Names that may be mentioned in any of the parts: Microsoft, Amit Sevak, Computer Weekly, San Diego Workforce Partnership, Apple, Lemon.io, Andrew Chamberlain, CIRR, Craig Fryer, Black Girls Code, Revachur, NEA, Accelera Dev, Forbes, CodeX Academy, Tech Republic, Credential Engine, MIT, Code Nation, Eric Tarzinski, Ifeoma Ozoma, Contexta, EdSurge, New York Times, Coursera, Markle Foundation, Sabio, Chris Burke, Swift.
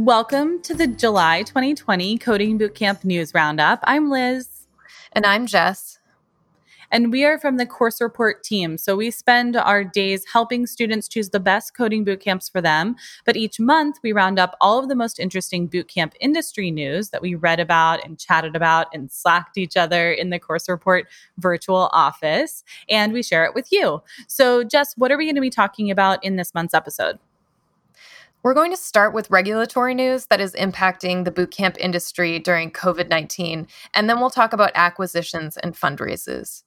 Welcome to the July 2020 Coding Bootcamp News Roundup. I'm Liz. And I'm Jess. And we are from the Course Report team. So we spend our days helping students choose the best coding bootcamps for them. But each month, we round up all of the most interesting bootcamp industry news that we read about and chatted about and slacked each other in the Course Report virtual office. And we share it with you. So Jess, what are we going to be talking about in this month's episode? We're going to start with regulatory news that is impacting the bootcamp industry during COVID-19, and then we'll talk about acquisitions and fundraisers.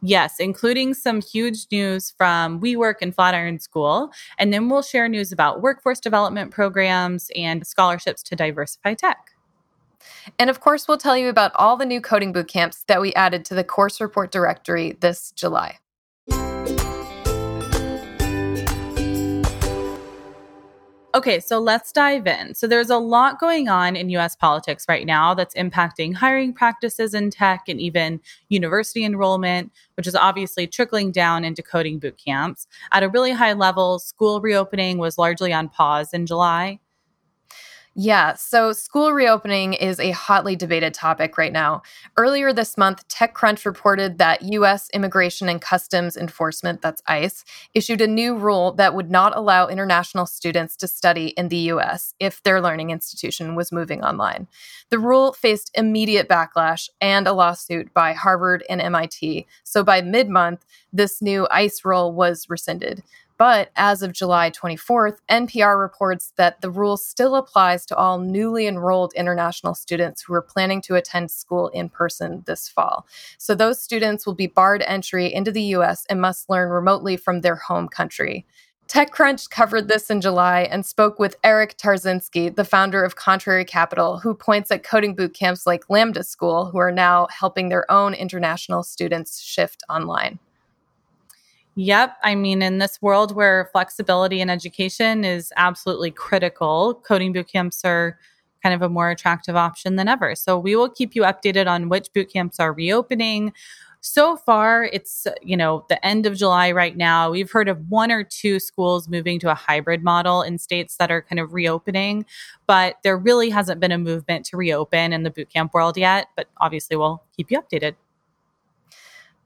Yes, including some huge news from WeWork and Flatiron School, and then we'll share news about workforce development programs and scholarships to diversify tech. And of course, we'll tell you about all the new coding bootcamps that we added to the Course Report directory this July. Okay, so let's dive in. So there's a lot going on in U.S. politics right now that's impacting hiring practices in tech and even university enrollment, which is obviously trickling down into coding boot camps. At a really high level, school reopening was largely on pause in July. Yeah, so school reopening is a hotly debated topic right now. Earlier this month, TechCrunch reported that U.S. Immigration and Customs Enforcement, that's ICE, issued a new rule that would not allow international students to study in the U.S. if their learning institution was moving online. The rule faced immediate backlash and a lawsuit by Harvard and MIT. So by mid-month, this new ICE rule was rescinded. But as of July 24th, NPR reports that the rule still applies to all newly enrolled international students who are planning to attend school in person this fall. So those students will be barred entry into the U.S. and must learn remotely from their home country. TechCrunch covered this in July and spoke with Eric Tarzinski, the founder of Contrary Capital, who points at coding bootcamps like Lambda School, who are now helping their own international students shift online. Yep. I mean, in this world where flexibility in education is absolutely critical, coding bootcamps are kind of a more attractive option than ever. So we will keep you updated on which bootcamps are reopening. So far, it's, the end of July right now. We've heard of one or two schools moving to a hybrid model in states that are kind of reopening, but there really hasn't been a movement to reopen in the bootcamp world yet. But obviously, we'll keep you updated.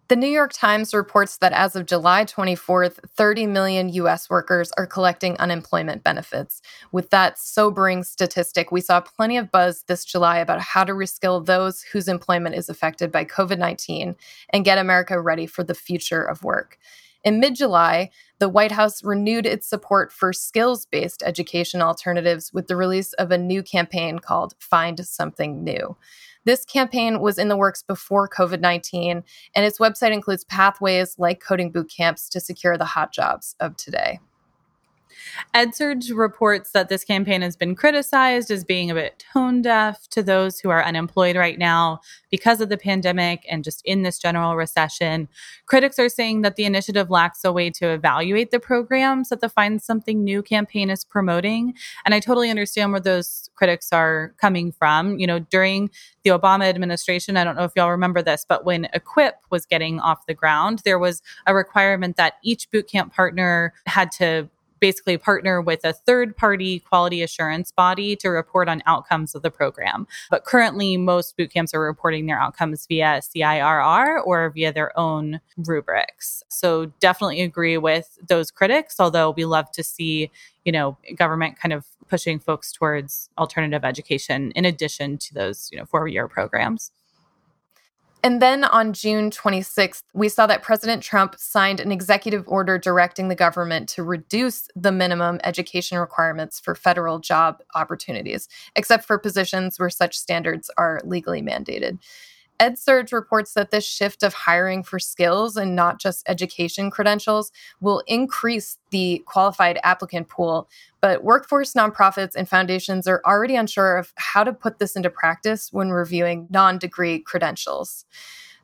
The New York Times reports that as of July 24th, 30 million U.S. workers are collecting unemployment benefits. With that sobering statistic, we saw plenty of buzz this July about how to reskill those whose employment is affected by COVID-19 and get America ready for the future of work. In mid-July, the White House renewed its support for skills-based education alternatives with the release of a new campaign called Find Something New. This campaign was in the works before COVID-19, and its website includes pathways like coding bootcamps to secure the hot jobs of today. EdSurge reports that this campaign has been criticized as being a bit tone deaf to those who are unemployed right now because of the pandemic and just in this general recession. Critics are saying that the initiative lacks a way to evaluate the programs that the Find Something New campaign is promoting. And I totally understand where those critics are coming from. During the Obama administration, I don't know if y'all remember this, but when Equip was getting off the ground, there was a requirement that each bootcamp partner had to basically partner with a third-party quality assurance body to report on outcomes of the program. But currently, most bootcamps are reporting their outcomes via CIRR or via their own rubrics. So definitely agree with those critics, although we love to see, government kind of pushing folks towards alternative education in addition to those, 4-year programs. And then on June 26th, we saw that President Trump signed an executive order directing the government to reduce the minimum education requirements for federal job opportunities, except for positions where such standards are legally mandated. EdSurge reports that this shift of hiring for skills and not just education credentials will increase the qualified applicant pool, but workforce nonprofits and foundations are already unsure of how to put this into practice when reviewing non-degree credentials.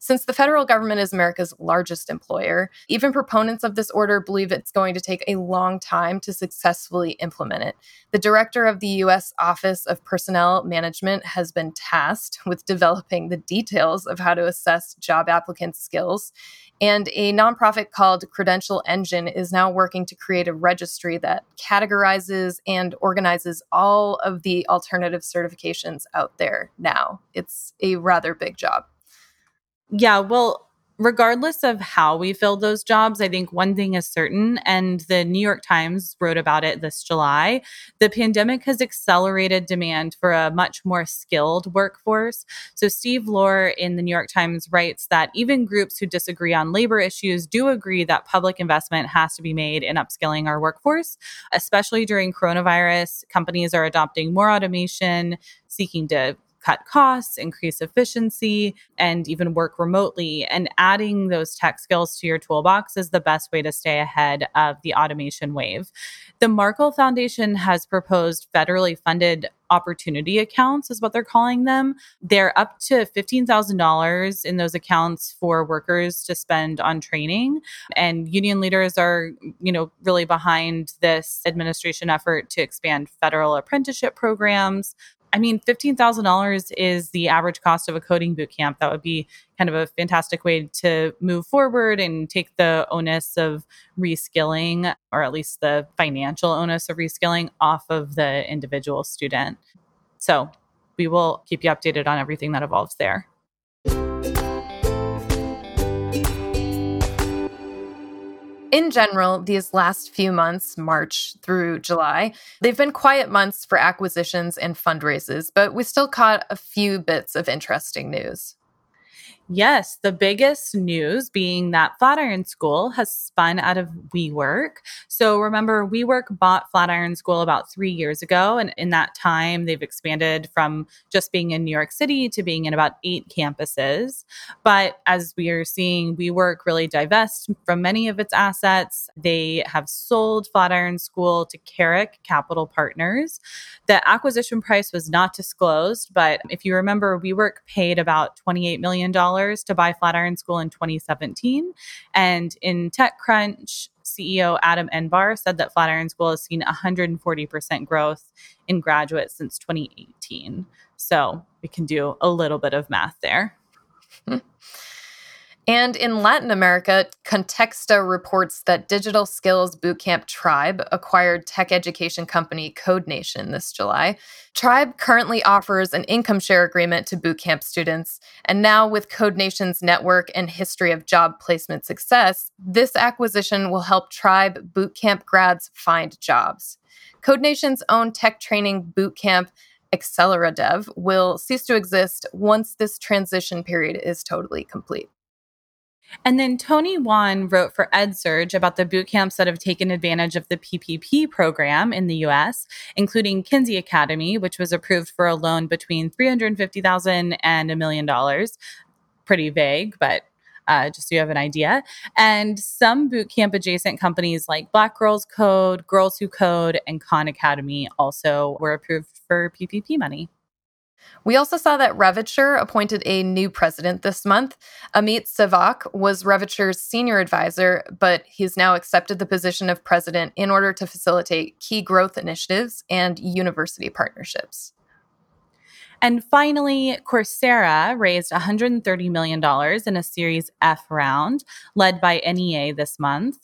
Since the federal government is America's largest employer, even proponents of this order believe it's going to take a long time to successfully implement it. The director of the U.S. Office of Personnel Management has been tasked with developing the details of how to assess job applicants' skills, and a nonprofit called Credential Engine is now working to create a registry that categorizes and organizes all of the alternative certifications out there now. It's a rather big job. Yeah, well, regardless of how we fill those jobs, I think one thing is certain, and the New York Times wrote about it this July, the pandemic has accelerated demand for a much more skilled workforce. So Steve Lohr in the New York Times writes that even groups who disagree on labor issues do agree that public investment has to be made in upskilling our workforce. Especially during coronavirus, companies are adopting more automation, seeking to cut costs, increase efficiency, and even work remotely. And adding those tech skills to your toolbox is the best way to stay ahead of the automation wave. The Markle Foundation has proposed federally funded opportunity accounts is what they're calling them. They're up to $15,000 in those accounts for workers to spend on training. And union leaders are, really behind this administration effort to expand federal apprenticeship programs. I mean, $15,000 is the average cost of a coding bootcamp. That would be kind of a fantastic way to move forward and take the onus of reskilling, or at least the financial onus of reskilling, off of the individual student. So we will keep you updated on everything that evolves there. In general, these last few months, March through July, they've been quiet months for acquisitions and fundraisers, but we still caught a few bits of interesting news. Yes, the biggest news being that Flatiron School has spun out of WeWork. So remember, WeWork bought Flatiron School about 3 years ago. And in that time, they've expanded from just being in New York City to being in about 8 campuses. But as we are seeing, WeWork really divest from many of its assets. They have sold Flatiron School to Carrick Capital Partners. The acquisition price was not disclosed, but if you remember, WeWork paid about $28 million to buy Flatiron School in 2017. And in TechCrunch, CEO Adam Enbar said that Flatiron School has seen 140% growth in graduates since 2018. So we can do a little bit of math there. And in Latin America, Contexta reports that digital skills bootcamp Tribe acquired tech education company Code Nation this July. Tribe currently offers an income share agreement to bootcamp students, and now with Code Nation's network and history of job placement success, this acquisition will help Tribe bootcamp grads find jobs. Code Nation's own tech training bootcamp Accelera Dev will cease to exist once this transition period is totally complete. And then Tony Wan wrote for EdSurge about the boot camps that have taken advantage of the PPP program in the U.S., including Kinsey Academy, which was approved for a loan between $350,000 and $1 million. Pretty vague, but just so you have an idea. And some bootcamp adjacent companies like Black Girls Code, Girls Who Code, and Khan Academy also were approved for PPP money. We also saw that Revachur appointed a new president this month. Amit Sevak was Revachur's senior advisor, but he's now accepted the position of president in order to facilitate key growth initiatives and university partnerships. And finally, Coursera raised $130 million in a Series F round led by NEA this month.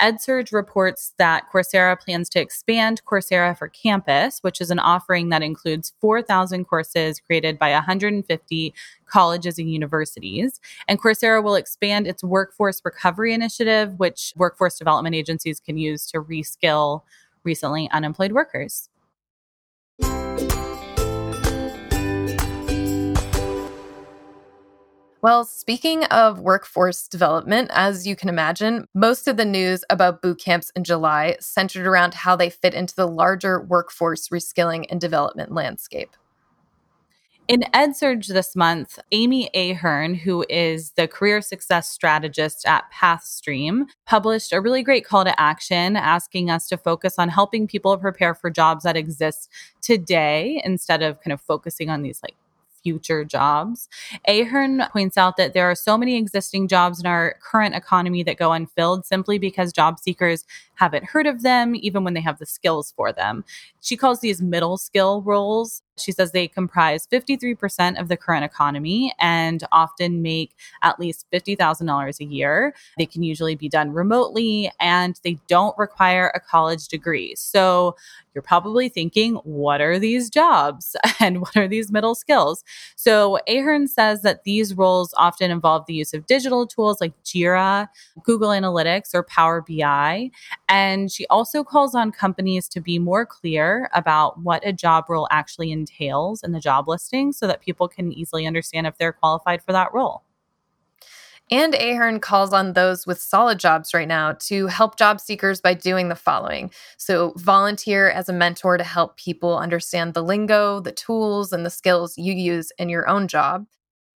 EdSurge reports that Coursera plans to expand Coursera for Campus, which is an offering that includes 4,000 courses created by 150 colleges and universities. And Coursera will expand its workforce recovery initiative, which workforce development agencies can use to reskill recently unemployed workers. Well, speaking of workforce development, as you can imagine, most of the news about bootcamps in July centered around how they fit into the larger workforce reskilling and development landscape. In EdSurge this month, Amy Ahern, who is the career success strategist at PathStream, published a really great call to action asking us to focus on helping people prepare for jobs that exist today instead of kind of focusing on these like future jobs. Ahern points out that there are so many existing jobs in our current economy that go unfilled simply because job seekers haven't heard of them, even when they have the skills for them. She calls these middle skill roles. She says they comprise 53% of the current economy and often make at least $50,000 a year. They can usually be done remotely and they don't require a college degree. So you're probably thinking, what are these jobs and what are these middle skills? So Ahern says that these roles often involve the use of digital tools like Jira, Google Analytics, or Power BI. And she also calls on companies to be more clear about what a job role actually entails in the job listing so that people can easily understand if they're qualified for that role. And Ahern calls on those with solid jobs right now to help job seekers by doing the following. So volunteer as a mentor to help people understand the lingo, the tools, and the skills you use in your own job.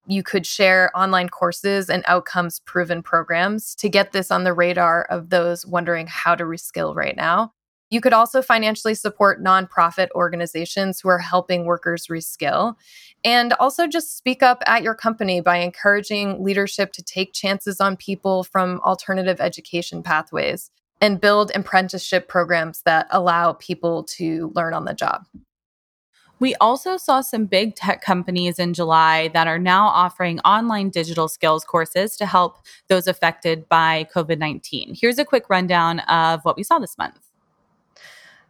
You could share online courses and outcomes-proven programs to get this on the radar of those wondering how to reskill right now. You could also financially support nonprofit organizations who are helping workers reskill. And also just speak up at your company by encouraging leadership to take chances on people from alternative education pathways and build apprenticeship programs that allow people to learn on the job. We also saw some big tech companies in July that are now offering online digital skills courses to help those affected by COVID-19. Here's a quick rundown of what we saw this month.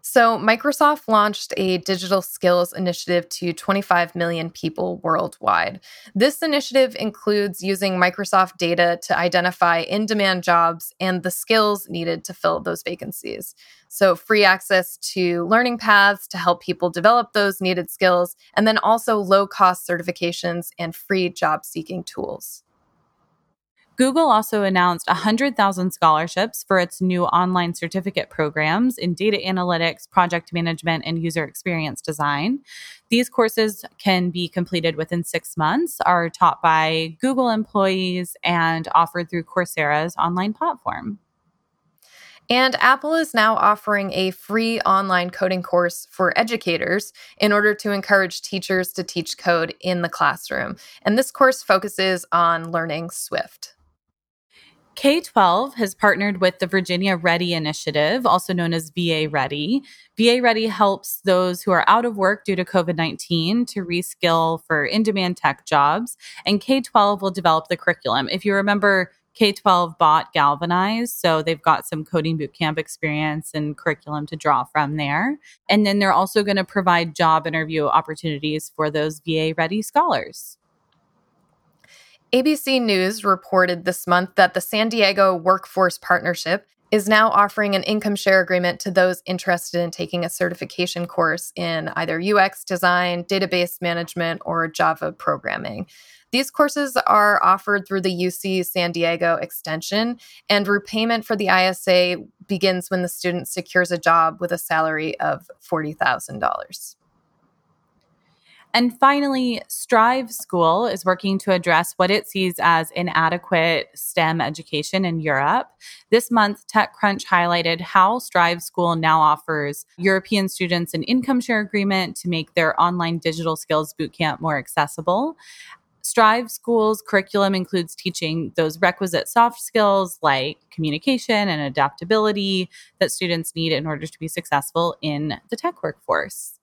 So Microsoft launched a digital skills initiative to 25 million people worldwide. This initiative includes using Microsoft data to identify in-demand jobs and the skills needed to fill those vacancies. So free access to learning paths to help people develop those needed skills, and then also low-cost certifications and free job-seeking tools. Google also announced 100,000 scholarships for its new online certificate programs in data analytics, project management, and user experience design. These courses can be completed within 6 months, are taught by Google employees, and offered through Coursera's online platform. And Apple is now offering a free online coding course for educators in order to encourage teachers to teach code in the classroom. And this course focuses on learning Swift. K-12 has partnered with the Virginia Ready Initiative, also known as VA Ready. VA Ready helps those who are out of work due to COVID-19 to reskill for in-demand tech jobs, and K-12 will develop the curriculum. If you remember, K-12 bought Galvanize, so they've got some coding bootcamp experience and curriculum to draw from there. And then they're also going to provide job interview opportunities for those VA Ready scholars. ABC News reported this month that the San Diego Workforce Partnership is now offering an income share agreement to those interested in taking a certification course in either UX design, database management, or Java programming. These courses are offered through the UC San Diego extension, and repayment for the ISA begins when the student secures a job with a salary of $40,000. And finally, Strive School is working to address what it sees as inadequate STEM education in Europe. This month, TechCrunch highlighted how Strive School now offers European students an income share agreement to make their online digital skills bootcamp more accessible. Strive School's curriculum includes teaching those requisite soft skills like communication and adaptability that students need in order to be successful in the tech workforce.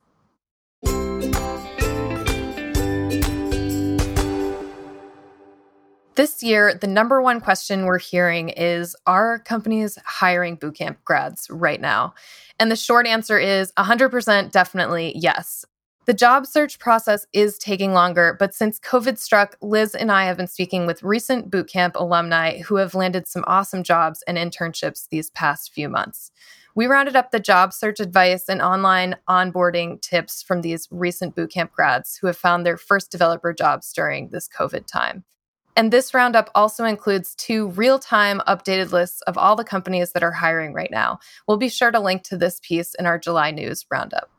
This year, the number one question we're hearing is, are companies hiring bootcamp grads right now? And the short answer is 100% definitely yes. The job search process is taking longer, but since COVID struck, Liz and I have been speaking with recent bootcamp alumni who have landed some awesome jobs and internships these past few months. We rounded up the job search advice and online onboarding tips from these recent bootcamp grads who have found their first developer jobs during this COVID time. And this roundup also includes two real-time updated lists of all the companies that are hiring right now. We'll be sure to link to this piece in our July news roundup.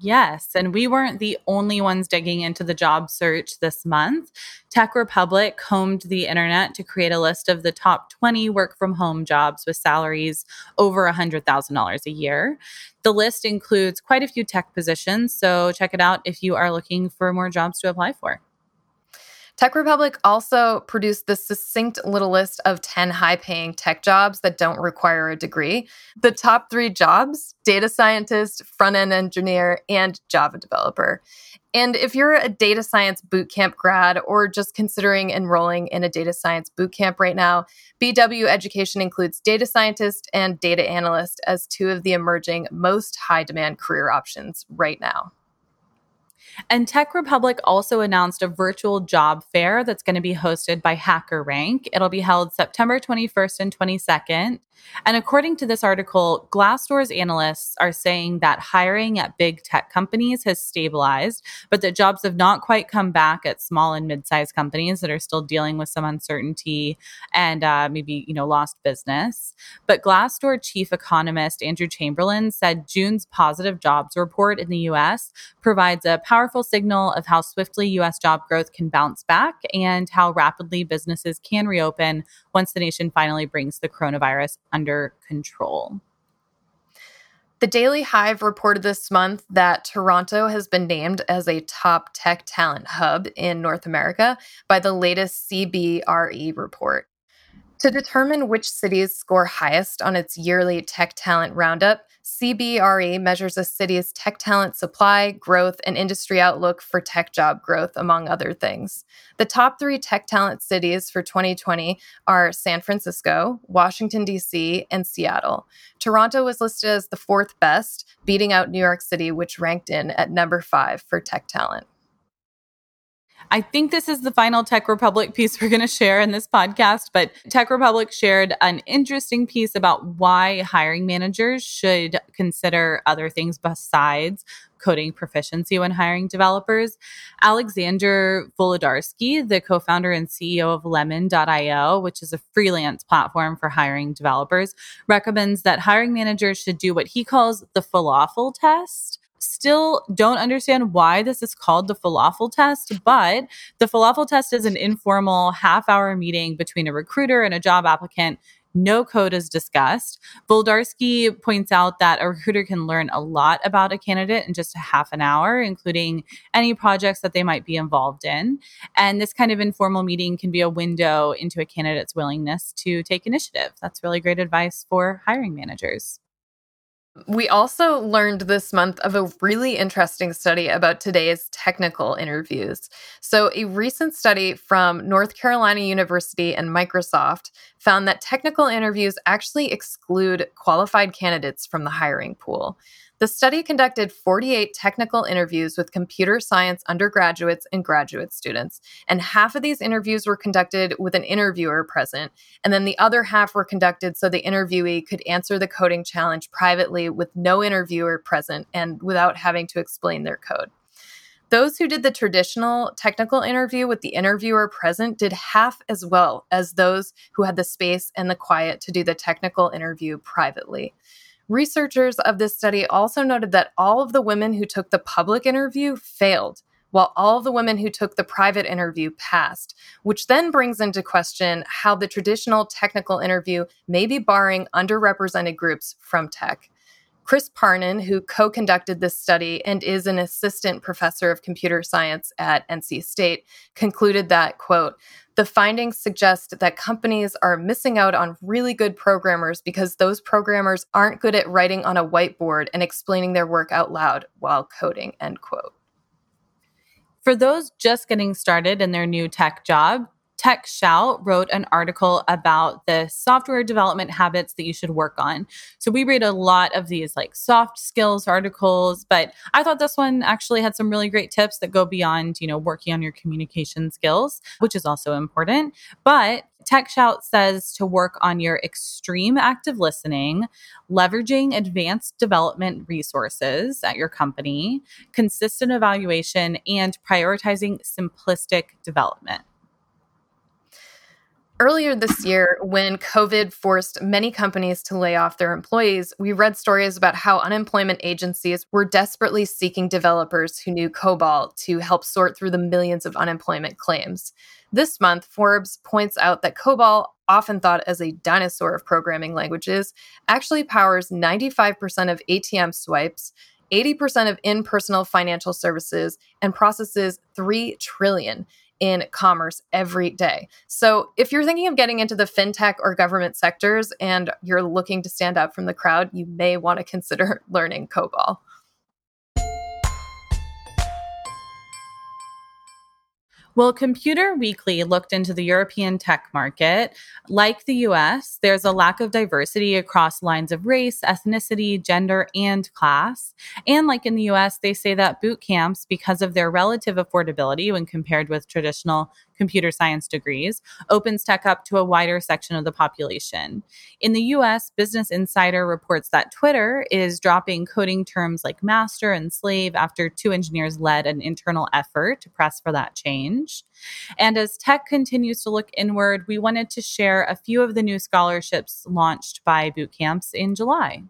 Yes. And we weren't the only ones digging into the job search this month. Tech Republic combed the internet to create a list of the top 20 work from home jobs with salaries over $100,000 a year. The list includes quite a few tech positions, so check it out if you are looking for more jobs to apply for. Tech Republic also produced this succinct little list of 10 high-paying tech jobs that don't require a degree. The top three jobs: data scientist, front-end engineer, and Java developer. And if you're a data science bootcamp grad or just considering enrolling in a data science bootcamp right now, BW Education includes data scientist and data analyst as two of the emerging most high-demand career options right now. And Tech Republic also announced a virtual job fair that's going to be hosted by HackerRank. It'll be held September 21st and 22nd. And according to this article, Glassdoor's analysts are saying that hiring at big tech companies has stabilized, but that jobs have not quite come back at small and mid-sized companies that are still dealing with some uncertainty and maybe lost business. But Glassdoor chief economist Andrew Chamberlain said June's positive jobs report in the U.S. provides a powerful signal of how swiftly U.S. job growth can bounce back and how rapidly businesses can reopen once the nation finally brings the coronavirus under control. The Daily Hive reported this month that Toronto has been named as a top tech talent hub in North America by the latest CBRE report. To determine which cities score highest on its yearly tech talent roundup, CBRE measures a city's tech talent supply, growth, and industry outlook for tech job growth, among other things. The top three tech talent cities for 2020 are San Francisco, Washington, D.C., and Seattle. Toronto was listed as the fourth best, beating out New York City, which ranked in at number 5 for tech talent. I think this is the final Tech Republic piece we're going to share in this podcast, but Tech Republic shared an interesting piece about why hiring managers should consider other things besides coding proficiency when hiring developers. Alexander Volodarsky, the co-founder and CEO of Lemon.io, which is a freelance platform for hiring developers, recommends that hiring managers should do what he calls the falafel test. Still don't understand why this is called the falafel test, but the falafel test is an informal half-hour meeting between a recruiter and a job applicant. No code is discussed. Boldarsky points out that a recruiter can learn a lot about a candidate in just a half an hour, including any projects that they might be involved in. And this kind of informal meeting can be a window into a candidate's willingness to take initiative. That's really great advice for hiring managers. We also learned this month of a really interesting study about today's technical interviews. So a recent study from North Carolina University and Microsoft found that technical interviews actually exclude qualified candidates from the hiring pool. The study conducted 48 technical interviews with computer science undergraduates and graduate students, and half of these interviews were conducted with an interviewer present, and then the other half were conducted so the interviewee could answer the coding challenge privately with no interviewer present and without having to explain their code. Those who did the traditional technical interview with the interviewer present did half as well as those who had the space and the quiet to do the technical interview privately. Researchers of this study also noted that all of the women who took the public interview failed, while all of the women who took the private interview passed, which then brings into question how the traditional technical interview may be barring underrepresented groups from tech. Chris Parnin, who co-conducted this study and is an assistant professor of computer science at NC State, concluded that, quote, "The findings suggest that companies are missing out on really good programmers because those programmers aren't good at writing on a whiteboard and explaining their work out loud while coding," end quote. For those just getting started in their new tech job, Tech Shout wrote an article about the software development habits that you should work on. So we read a lot of these like soft skills articles, but I thought this one actually had some really great tips that go beyond, working on your communication skills, which is also important. But Tech Shout says to work on your extreme active listening, leveraging advanced development resources at your company, consistent evaluation, and prioritizing simplistic development. Earlier this year, when COVID forced many companies to lay off their employees, we read stories about how unemployment agencies were desperately seeking developers who knew COBOL to help sort through the millions of unemployment claims. This month, Forbes points out that COBOL, often thought as a dinosaur of programming languages, actually powers 95% of ATM swipes, 80% of impersonal financial services, and processes 3 trillion. In commerce every day. So if you're thinking of getting into the fintech or government sectors and you're looking to stand out from the crowd, you may want to consider learning COBOL. Well, Computer Weekly looked into the European tech market. Like the US, there's a lack of diversity across lines of race, ethnicity, gender, and class. And like in the US, they say that boot camps, because of their relative affordability when compared with traditional computer science degrees, opens tech up to a wider section of the population. In the US, Business Insider reports that Twitter is dropping coding terms like master and slave after 2 engineers led an internal effort to press for that change. And as tech continues to look inward, we wanted to share a few of the new scholarships launched by bootcamps in July.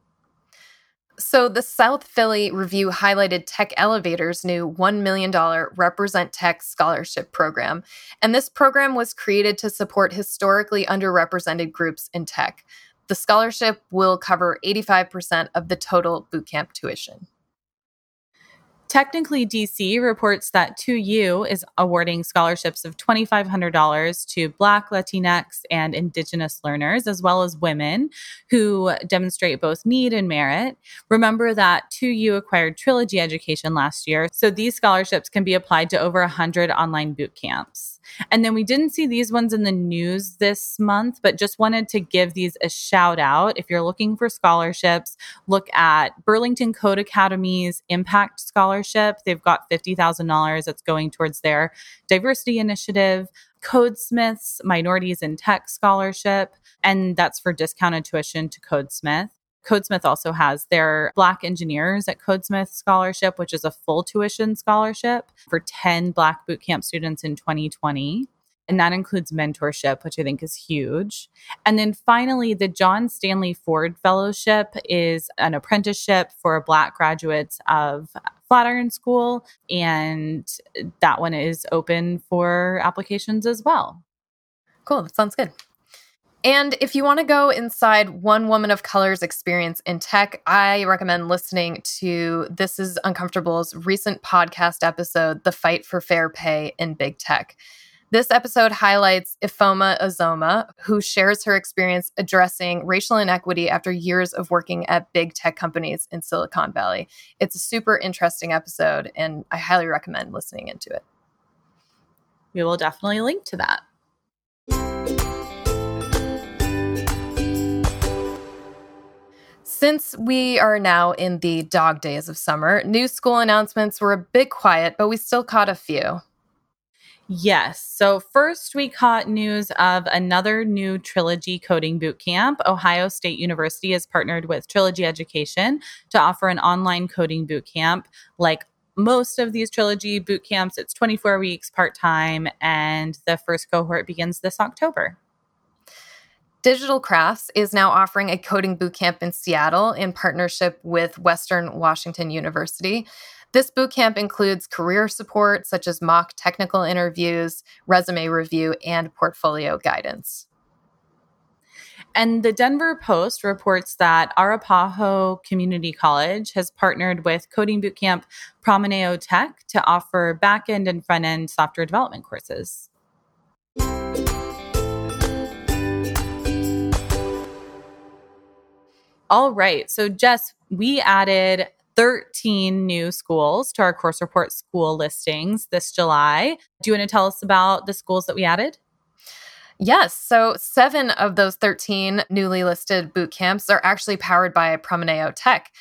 So the South Philly Review highlighted Tech Elevator's new $1 million Represent Tech scholarship program. And this program was created to support historically underrepresented groups in tech. The scholarship will cover 85% of the total bootcamp tuition. Technically, DC reports that 2U is awarding scholarships of $2,500 to Black, Latinx, and Indigenous learners, as well as women who demonstrate both need and merit. Remember that 2U acquired Trilogy Education last year, so these scholarships can be applied to over 100 online boot camps. And then we didn't see these ones in the news this month, but just wanted to give these a shout out. If you're looking for scholarships, look at Burlington Code Academy's Impact Scholarship. They've got $50,000 that's going towards their diversity initiative. Codesmith's Minorities in Tech Scholarship, and that's for discounted tuition to Codesmith. Codesmith also has their Black Engineers at Codesmith Scholarship, which is a full tuition scholarship for 10 Black bootcamp students in 2020. And that includes mentorship, which I think is huge. And then finally, the John Stanley Ford Fellowship is an apprenticeship for Black graduates of Flatiron School. And that one is open for applications as well. Cool. That sounds good. And if you want to go inside one woman of color's experience in tech, I recommend listening to This Is Uncomfortable's recent podcast episode, The Fight for Fair Pay in Big Tech. This episode highlights Ifeoma Ozoma, who shares her experience addressing racial inequity after years of working at big tech companies in Silicon Valley. It's a super interesting episode, and I highly recommend listening into it. We will definitely link to that. Since we are now in the dog days of summer, new school announcements were a bit quiet, but we still caught a few. Yes. So first, we caught news of another new Trilogy coding bootcamp. Ohio State University has partnered with Trilogy Education to offer an online coding bootcamp. Like most of these Trilogy bootcamps, it's 24 weeks part-time, and the first cohort begins this October. Digital Crafts is now offering a coding bootcamp in Seattle in partnership with Western Washington University. This bootcamp includes career support, such as mock technical interviews, resume review, and portfolio guidance. And the Denver Post reports that Arapahoe Community College has partnered with coding bootcamp Promeneo Tech to offer back-end and front-end software development courses. All right. So, Jess, we added 13 new schools to our Course Report school listings this July. Do you want to tell us about the schools that we added? Yes. So 7 of those 13 newly listed boot camps are actually powered by Promeneo Tech.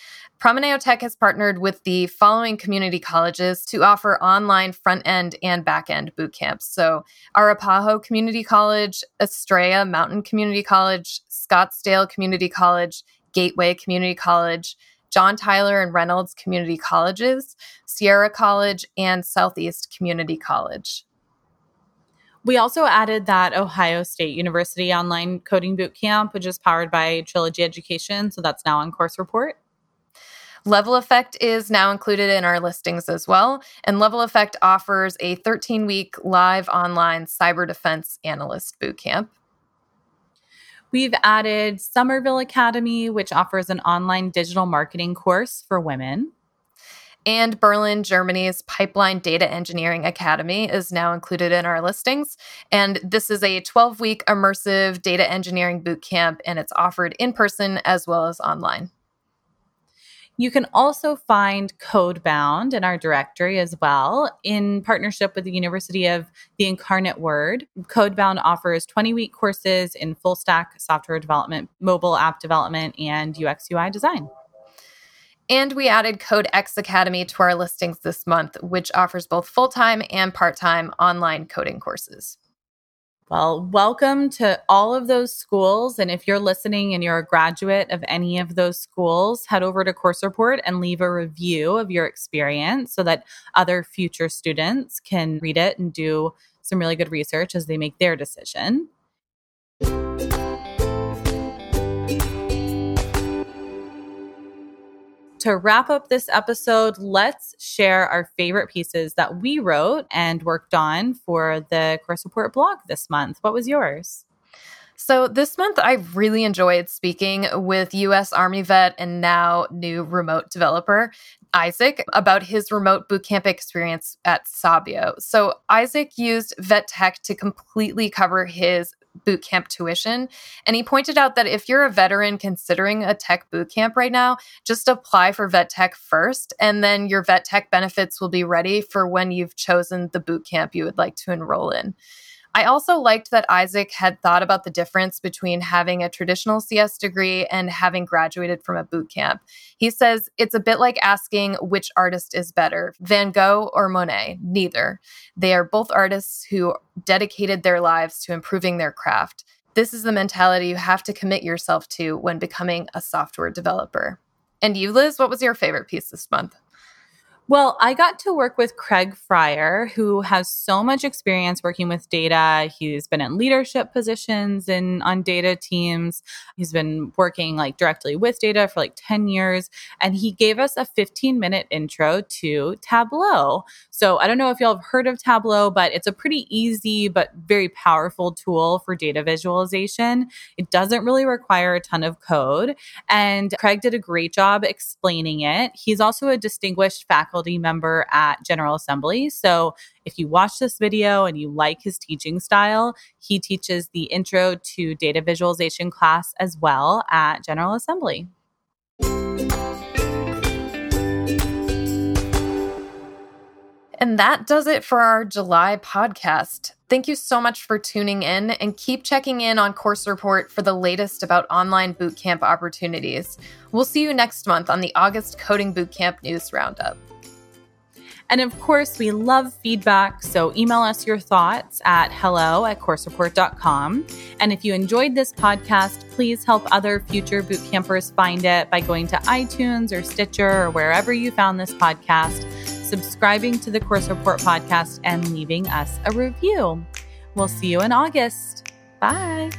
Promeneo Tech has partnered with the following community colleges to offer online front-end and back-end boot camps. So Arapahoe Community College, Estrella Mountain Community College, Scottsdale Community College, Gateway Community College, John Tyler and Reynolds Community Colleges, Sierra College, and Southeast Community College. We also added that Ohio State University online coding bootcamp, which is powered by Trilogy Education. So that's now on Course Report. Level Effect is now included in our listings as well. And Level Effect offers a 13-week live online cyber defense analyst bootcamp. We've added Somerville Academy, which offers an online digital marketing course for women. And Berlin, Germany's Pipeline Data Engineering Academy is now included in our listings. And this is a 12-week immersive data engineering bootcamp, and it's offered in person as well as online. You can also find CodeBound in our directory as well. In partnership with the University of the Incarnate Word, CodeBound offers 20-week courses in full-stack software development, mobile app development, and UX UI design. And we added CodeX Academy to our listings this month, which offers both full-time and part-time online coding courses. Well, welcome to all of those schools. And if you're listening and you're a graduate of any of those schools, head over to Course Report and leave a review of your experience so that other future students can read it and do some really good research as they make their decision. To wrap up this episode, let's share our favorite pieces that we wrote and worked on for the Course Report blog this month. What was yours? So this month, I really enjoyed speaking with U.S. Army vet and now new remote developer, Isaac, about his remote bootcamp experience at Sabio. So Isaac used vet tech to completely cover his bootcamp tuition. And he pointed out that if you're a veteran considering a tech bootcamp right now, just apply for vet tech first, and then your vet tech benefits will be ready for when you've chosen the bootcamp you would like to enroll in. I also liked that Isaac had thought about the difference between having a traditional CS degree and having graduated from a bootcamp. He says, it's a bit like asking which artist is better, Van Gogh or Monet. Neither. They are both artists who dedicated their lives to improving their craft. This is the mentality you have to commit yourself to when becoming a software developer. And you, Liz, what was your favorite piece this month? Well, I got to work with Craig Fryer, who has so much experience working with data. He's been in leadership positions and on data teams. He's been working directly with data for 10 years. And he gave us a 15-minute intro to Tableau. So I don't know if y'all have heard of Tableau, but it's a pretty easy but very powerful tool for data visualization. It doesn't really require a ton of code. And Craig did a great job explaining it. He's also a distinguished faculty member at General Assembly. So if you watch this video and you like his teaching style, he teaches the intro to data visualization class as well at General Assembly. And that does it for our July podcast. Thank you so much for tuning in, and keep checking in on Course Report for the latest about online bootcamp opportunities. We'll see you next month on the August Coding Bootcamp News Roundup. And of course, we love feedback, so email us your thoughts at hello@coursereport.com. And if you enjoyed this podcast, please help other future bootcampers find it by going to iTunes or Stitcher or wherever you found this podcast, subscribing to the Course Report podcast, and leaving us a review. We'll see you in August. Bye.